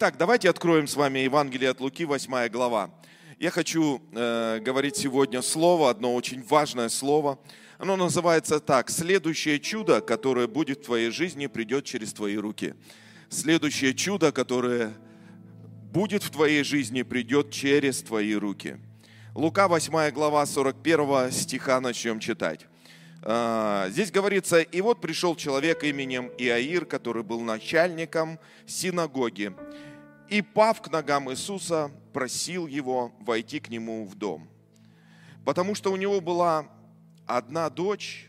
Итак, давайте откроем с вами Евангелие от Луки, 8 глава. Я хочу говорить сегодня слово, одно очень важное слово. Оно называется так: «Следующее чудо, которое будет в твоей жизни, придет через твои руки». Следующее чудо, которое будет в твоей жизни, придет через твои руки. Лука, 8 глава, 41 стиха, начнем читать. Здесь говорится: «И вот пришел человек именем Иаир, который был начальником синагоги, и, пав к ногам Иисуса, просил его войти к нему в дом, потому что у него была одна дочь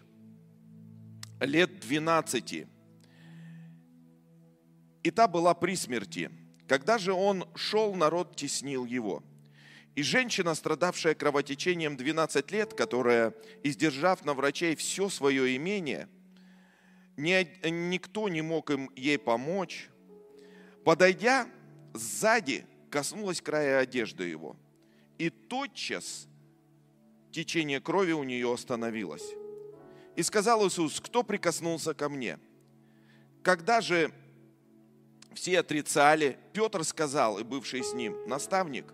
лет 12, и та была при смерти. Когда же он шел, народ теснил его. И женщина, страдавшая кровотечением 12 лет, которая, издержав на врачей все свое имение, никто не мог ей помочь, подойдя сзади, коснулась края одежды его. И тотчас течение крови у нее остановилось. И сказал Иисус: кто прикоснулся ко мне? Когда же все отрицали, Петр сказал, и бывший с ним: наставник,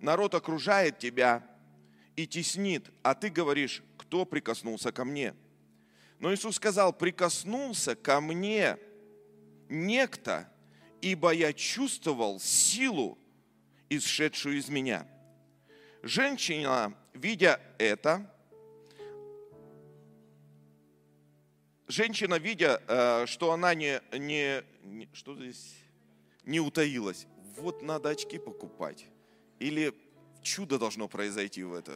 народ окружает тебя и теснит, а ты говоришь: кто прикоснулся ко мне? Но Иисус сказал: прикоснулся ко мне некто, ибо я чувствовал силу, исшедшую из меня. Женщина, видя, что она не утаилась. Вот надо очки покупать. Или чудо должно произойти в это.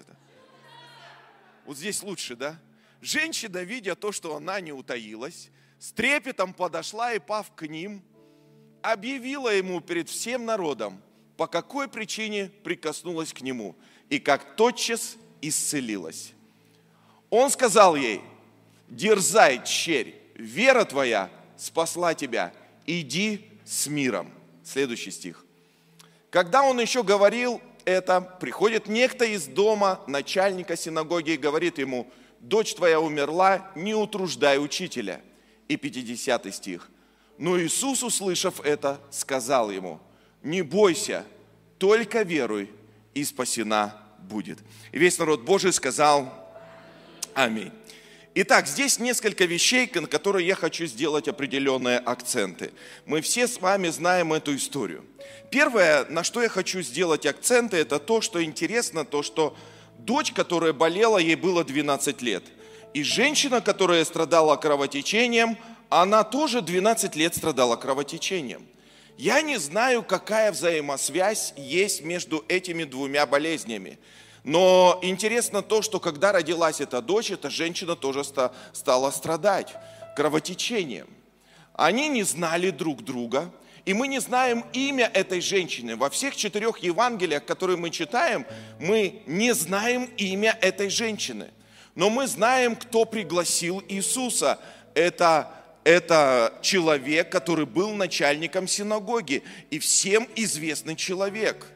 Вот здесь лучше, да? Женщина, видя то, что она не утаилась, с трепетом подошла и, пав к ним, объявила ему перед всем народом, по какой причине прикоснулась к нему, и как тотчас исцелилась. Он сказал ей: дерзай, черь, вера твоя спасла тебя, иди с миром. Следующий стих. Когда он еще говорил это, приходит некто из дома начальника синагоги и говорит ему: дочь твоя умерла, не утруждай учителя. И 50 стих. Но Иисус, услышав это, сказал ему: не бойся, только веруй, и спасена будет. И весь народ Божий сказал: аминь. Итак, здесь несколько вещей, на которые я хочу сделать определенные акценты. Мы все с вами знаем эту историю. Первое, на что я хочу сделать акценты, это то, что интересно, то, что дочь, которая болела, ей было 12 лет. И женщина, которая страдала кровотечением, она тоже 12 лет страдала кровотечением. Я не знаю, какая взаимосвязь есть между этими двумя болезнями. Но интересно то, что когда родилась эта дочь, эта женщина тоже стала страдать кровотечением. Они не знали друг друга. И мы не знаем имя этой женщины. Во всех 4 Евангелиях, которые мы читаем, мы не знаем имя этой женщины. Но мы знаем, кто пригласил Иисуса. Это человек, который был начальником синагоги, и всем известный человек.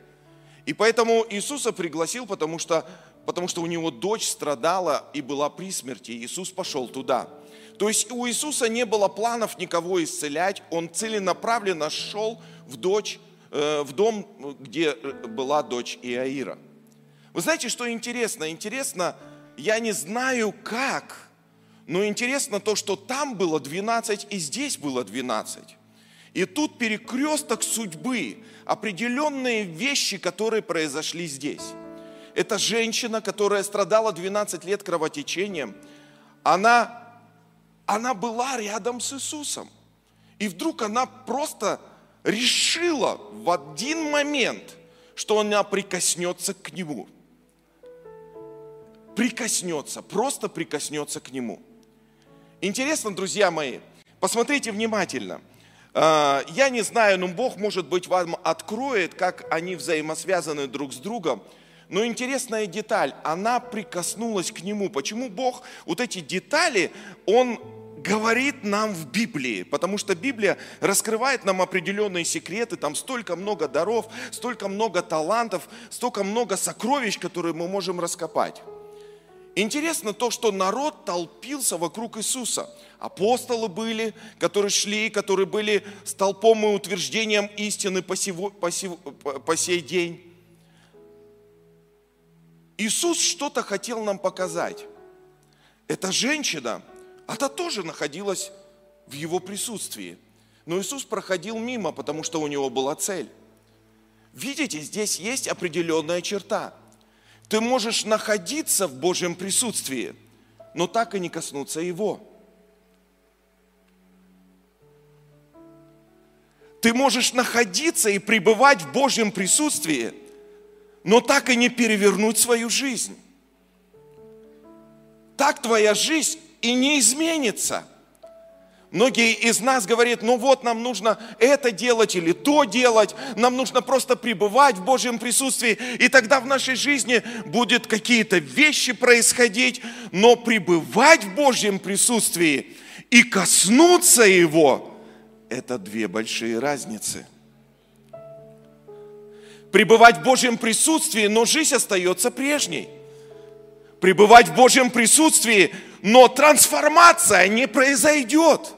И поэтому Иисуса пригласил, потому что у него дочь страдала и была при смерти. Иисус пошел туда. То есть у Иисуса не было планов никого исцелять. Он целенаправленно шел в дом, где была дочь Иаира. Вы знаете, что интересно? Интересно, я не знаю как, но интересно то, что там было 12 и здесь было 12. И тут перекресток судьбы, определенные вещи, которые произошли здесь. Эта женщина, которая страдала 12 лет кровотечением, она была рядом с Иисусом. И вдруг она просто решила в один момент, что она прикоснется к Нему. Прикоснется, просто прикоснется к Нему. Интересно, друзья мои, посмотрите внимательно. Я не знаю, но Бог, может быть, вам откроет, как они взаимосвязаны друг с другом. Но интересная деталь, она прикоснулась к Нему. Почему Бог вот эти детали, Он говорит нам в Библии? Потому что Библия раскрывает нам определенные секреты, там столько много даров, столько много талантов, столько много сокровищ, которые мы можем раскопать. Интересно то, что народ толпился вокруг Иисуса. Апостолы были, которые шли, которые были столпом и утверждением истины по сей день. Иисус что-то хотел нам показать. Эта женщина, она тоже находилась в Его присутствии. Но Иисус проходил мимо, потому что у Него была цель. Видите, здесь есть определенная черта. Ты можешь находиться в Божьем присутствии, но так и не коснуться Его. Ты можешь находиться и пребывать в Божьем присутствии, но так и не перевернуть свою жизнь. Так твоя жизнь и не изменится. Многие из нас говорят, ну вот нам нужно это делать или то делать, нам нужно просто пребывать в Божьем присутствии, и тогда в нашей жизни будут какие-то вещи происходить, но пребывать в Божьем присутствии и коснуться Его – это две большие разницы. Пребывать в Божьем присутствии, но жизнь остается прежней. Пребывать в Божьем присутствии, но трансформация не произойдет.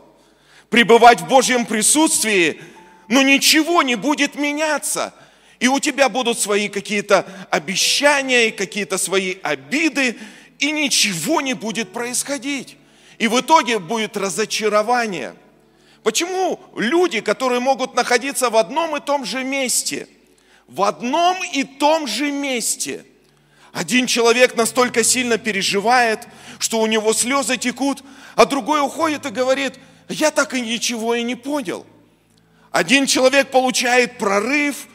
Пребывать в Божьем присутствии, но ничего не будет меняться. И у тебя будут свои какие-то обещания, и какие-то свои обиды, и ничего не будет происходить. И в итоге будет разочарование. Почему люди, которые могут находиться в одном и том же месте, один человек настолько сильно переживает, что у него слезы текут, а другой уходит и говорит, я так и ничего и не понял. Один человек получает прорыв,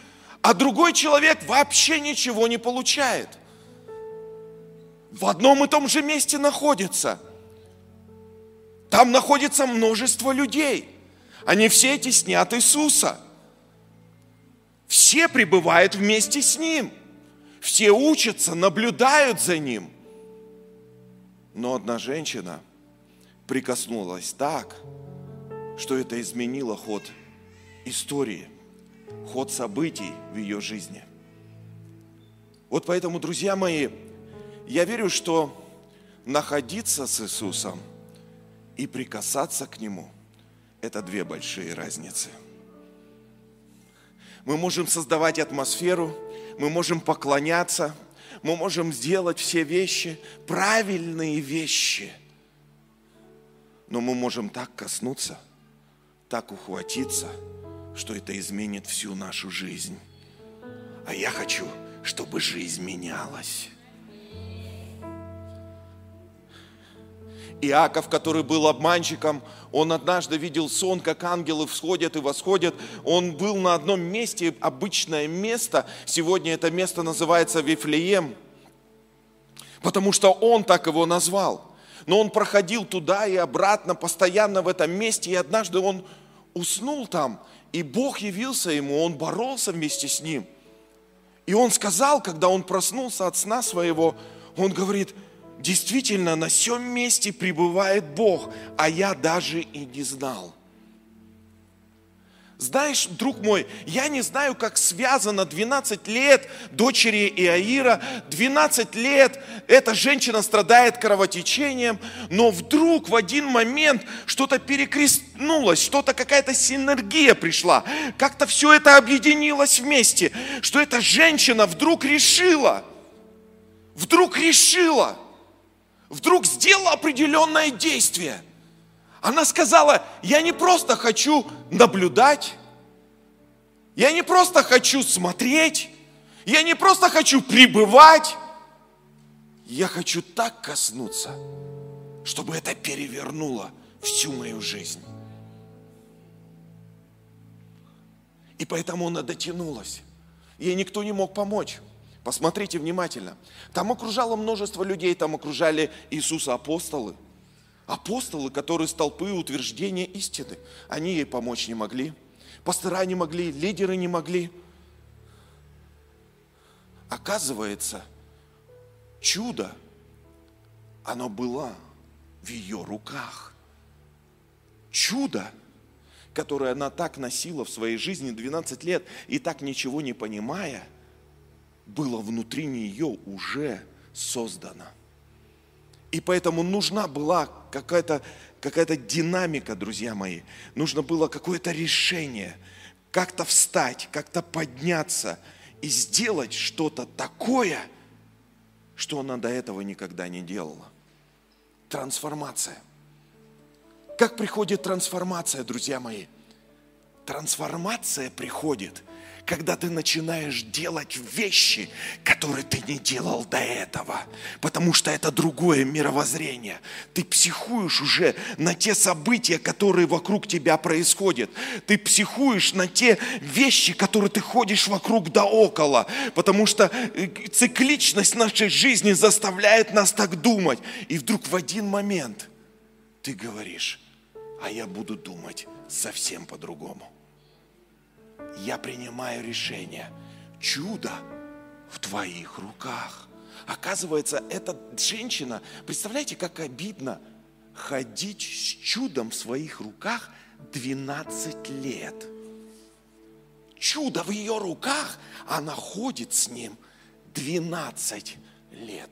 а другой человек вообще ничего не получает. В одном и том же месте находится. Там находится множество людей. Они все теснят Иисуса. Все пребывают вместе с Ним. Все учатся, наблюдают за Ним. Но одна женщина прикоснулась так, что это изменило ход истории, ход событий в ее жизни. Вот поэтому, друзья мои, я верю, что находиться с Иисусом и прикасаться к Нему – это две большие разницы. Мы можем создавать атмосферу, мы можем поклоняться, мы можем сделать все вещи, правильные вещи. Но мы можем так коснуться, так ухватиться, что это изменит всю нашу жизнь. А я хочу, чтобы жизнь менялась. Иаков, который был обманщиком, он однажды видел сон, как ангелы всходят и восходят. Он был на одном месте, обычное место. Сегодня это место называется Вифлеем, потому что он так его назвал. Но он проходил туда и обратно, постоянно в этом месте. И однажды он уснул там, и Бог явился ему, он боролся вместе с ним. И он сказал, когда он проснулся от сна своего, он говорит, действительно, на сём месте пребывает Бог, а я даже и не знал. Знаешь, друг мой, я не знаю, как связано 12 лет дочери Иаира, 12 лет эта женщина страдает кровотечением, но вдруг в один момент что-то перекрестнулось, что-то, какая-то синергия пришла, как-то все это объединилось вместе, что эта женщина вдруг решила, вдруг сделала определенное действие. Она сказала, я не просто хочу наблюдать, я не просто хочу смотреть, я не просто хочу пребывать, я хочу так коснуться, чтобы это перевернуло всю мою жизнь. И поэтому она дотянулась. Ей никто не мог помочь. Посмотрите внимательно. Там окружало множество людей, там окружали Иисуса апостолы. Апостолы, которые столпы утверждения истины. Они ей помочь не могли. Пастыра не могли, лидеры не могли. Оказывается, чудо, оно было в ее руках. Чудо, которое она так носила в своей жизни 12 лет и так ничего не понимая, было внутри нее уже создано. И поэтому нужна была какая-то динамика, друзья мои. Нужно было какое-то решение, как-то встать, как-то подняться и сделать что-то такое, что она до этого никогда не делала. Трансформация. Как приходит трансформация, друзья мои? Трансформация приходит, когда ты начинаешь делать вещи, которые ты не делал до этого, потому что это другое мировоззрение. Ты психуешь уже на те события, которые вокруг тебя происходят. Ты психуешь на те вещи, которые ты ходишь вокруг да около, потому что цикличность нашей жизни заставляет нас так думать. И вдруг в один момент ты говоришь: а я буду думать совсем по-другому. Я принимаю решение. Чудо в твоих руках. Оказывается, эта женщина, представляете, как обидно ходить с чудом в своих руках 12 лет. Чудо в ее руках, она ходит с ним 12 лет.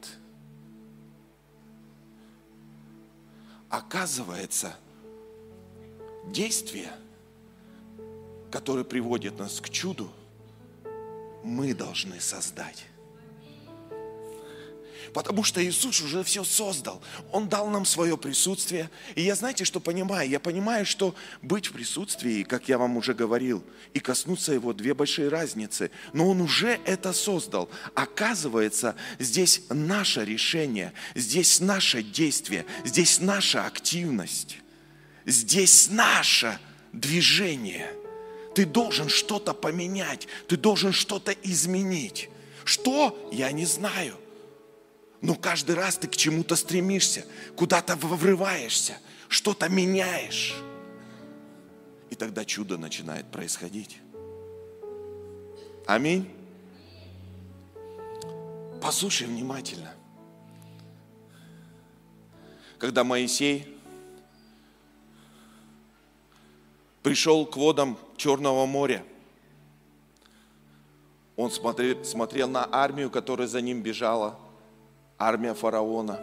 Оказывается, действие, который приводит нас к чуду, мы должны создать. Потому что Иисус уже все создал. Он дал нам свое присутствие. И я, знаете, что понимаю? Я понимаю, что быть в присутствии, как я вам уже говорил, и коснуться Его — две большие разницы. Но Он уже это создал. Оказывается, здесь наше решение, здесь наше действие, здесь наша активность, здесь наше движение. Ты должен что-то поменять, ты должен что-то изменить. Что? Я не знаю. Но каждый раз ты к чему-то стремишься, куда-то врываешься, что-то меняешь. И тогда чудо начинает происходить. Аминь. Послушай внимательно. Когда Моисей пришел к водам Черного моря, он смотрел на армию, которая за ним бежала, армия фараона,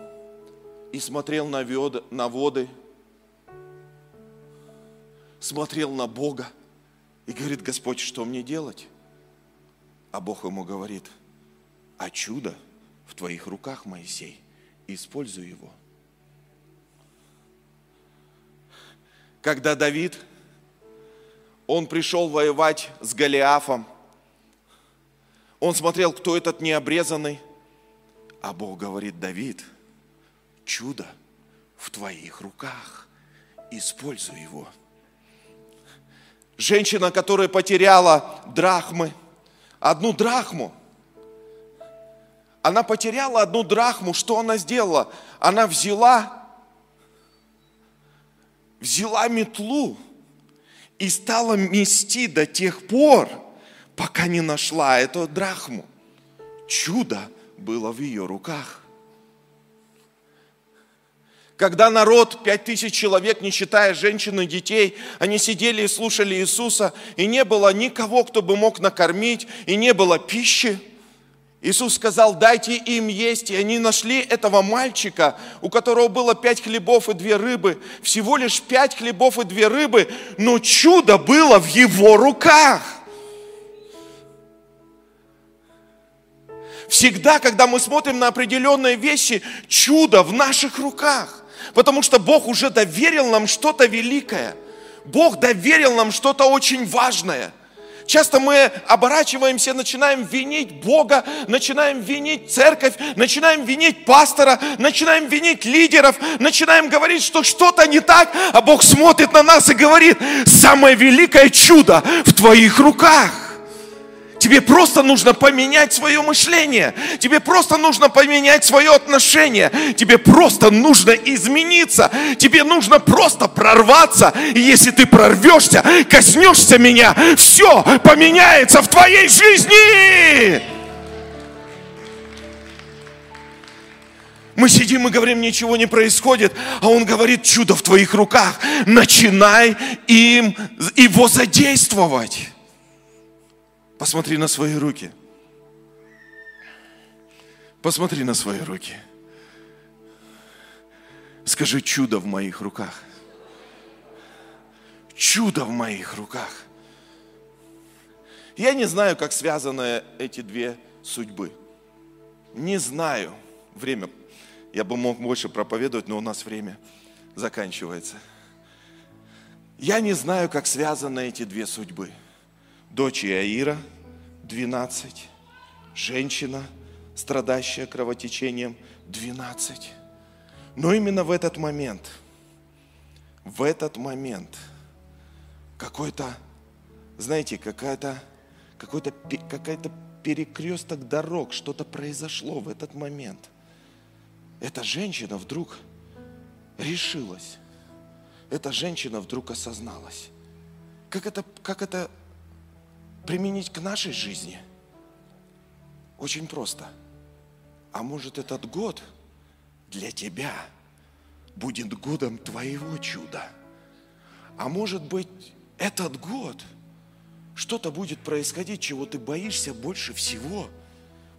и смотрел на воды, смотрел на Бога и говорит: Господь, что мне делать? А Бог ему говорит: а чудо в твоих руках, Моисей, используй его. Когда Давид, он пришел воевать с Голиафом. Он смотрел, кто этот необрезанный. А Бог говорит: Давид, чудо в твоих руках. Используй его. Женщина, которая потеряла драхмы, одну драхму. Она потеряла одну драхму. Что она сделала? Она взяла метлу и стала мести до тех пор, пока не нашла эту драхму. Чудо было в ее руках. Когда народ, 5000 человек, не считая женщин и детей, они сидели и слушали Иисуса, и не было никого, кто бы мог накормить, и не было пищи, Иисус сказал: дайте им есть. И они нашли этого мальчика, у которого было 5 хлебов и 2 рыбы. Всего лишь 5 хлебов и 2 рыбы, но чудо было в его руках. Всегда, когда мы смотрим на определенные вещи, чудо в наших руках. Потому что Бог уже доверил нам что-то великое. Бог доверил нам что-то очень важное. Часто мы оборачиваемся, начинаем винить Бога, начинаем винить церковь, начинаем винить пастора, начинаем винить лидеров, начинаем говорить, что что-то не так, а Бог смотрит на нас и говорит: самое великое чудо в твоих руках. Тебе просто нужно поменять свое мышление, тебе просто нужно поменять свое отношение, тебе просто нужно измениться, тебе нужно просто прорваться. И если ты прорвешься, коснешься меня, все поменяется в твоей жизни. Мы сидим и говорим: ничего не происходит, а Он говорит: чудо в твоих руках, начинай им его задействовать. Посмотри на свои руки. Посмотри на свои руки. Скажи, чудо в моих руках. Чудо в моих руках. Я не знаю, как связаны эти две судьбы. Не знаю. Время. Я бы мог больше проповедовать, но у нас время заканчивается. Я не знаю, как связаны эти две судьбы. Дочь Иаира, 12. Женщина, страдающая кровотечением, 12. Но именно в этот момент, какой-то перекресток дорог, что-то произошло в этот момент. Эта женщина вдруг решилась. Эта женщина вдруг осозналась. Как это применить к нашей жизни? Очень просто. А может, этот год для тебя будет годом твоего чуда? А может быть, этот год что-то будет происходить, чего ты боишься больше всего?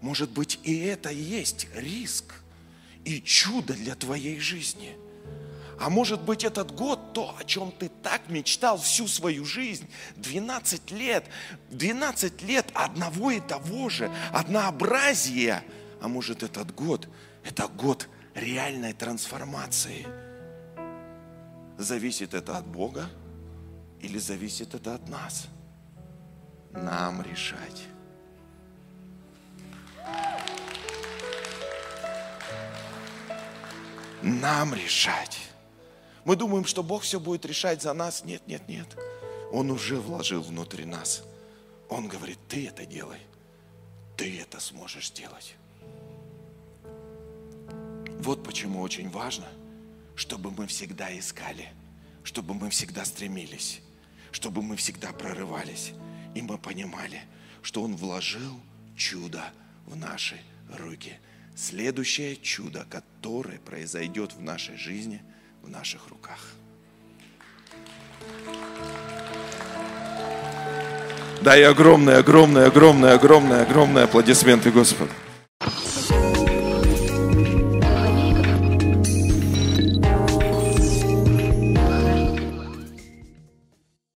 Может быть, и это есть риск и чудо для твоей жизни? А может быть, этот год, то, о чем ты так мечтал всю свою жизнь, 12 лет одного и того же, однообразия. А может, этот год, это год реальной трансформации. Зависит это от Бога или зависит это от нас? Нам решать. Нам решать. Мы думаем, что Бог все будет решать за нас. Нет. Он уже вложил внутри нас. Он говорит, ты это делай. Ты это сможешь делать. Вот почему очень важно, чтобы мы всегда искали, чтобы мы всегда стремились, чтобы мы всегда прорывались. И мы понимали, что Он вложил чудо в наши руки. Следующее чудо, которое произойдет в нашей жизни – в наших руках. Дай огромные аплодисменты Господу.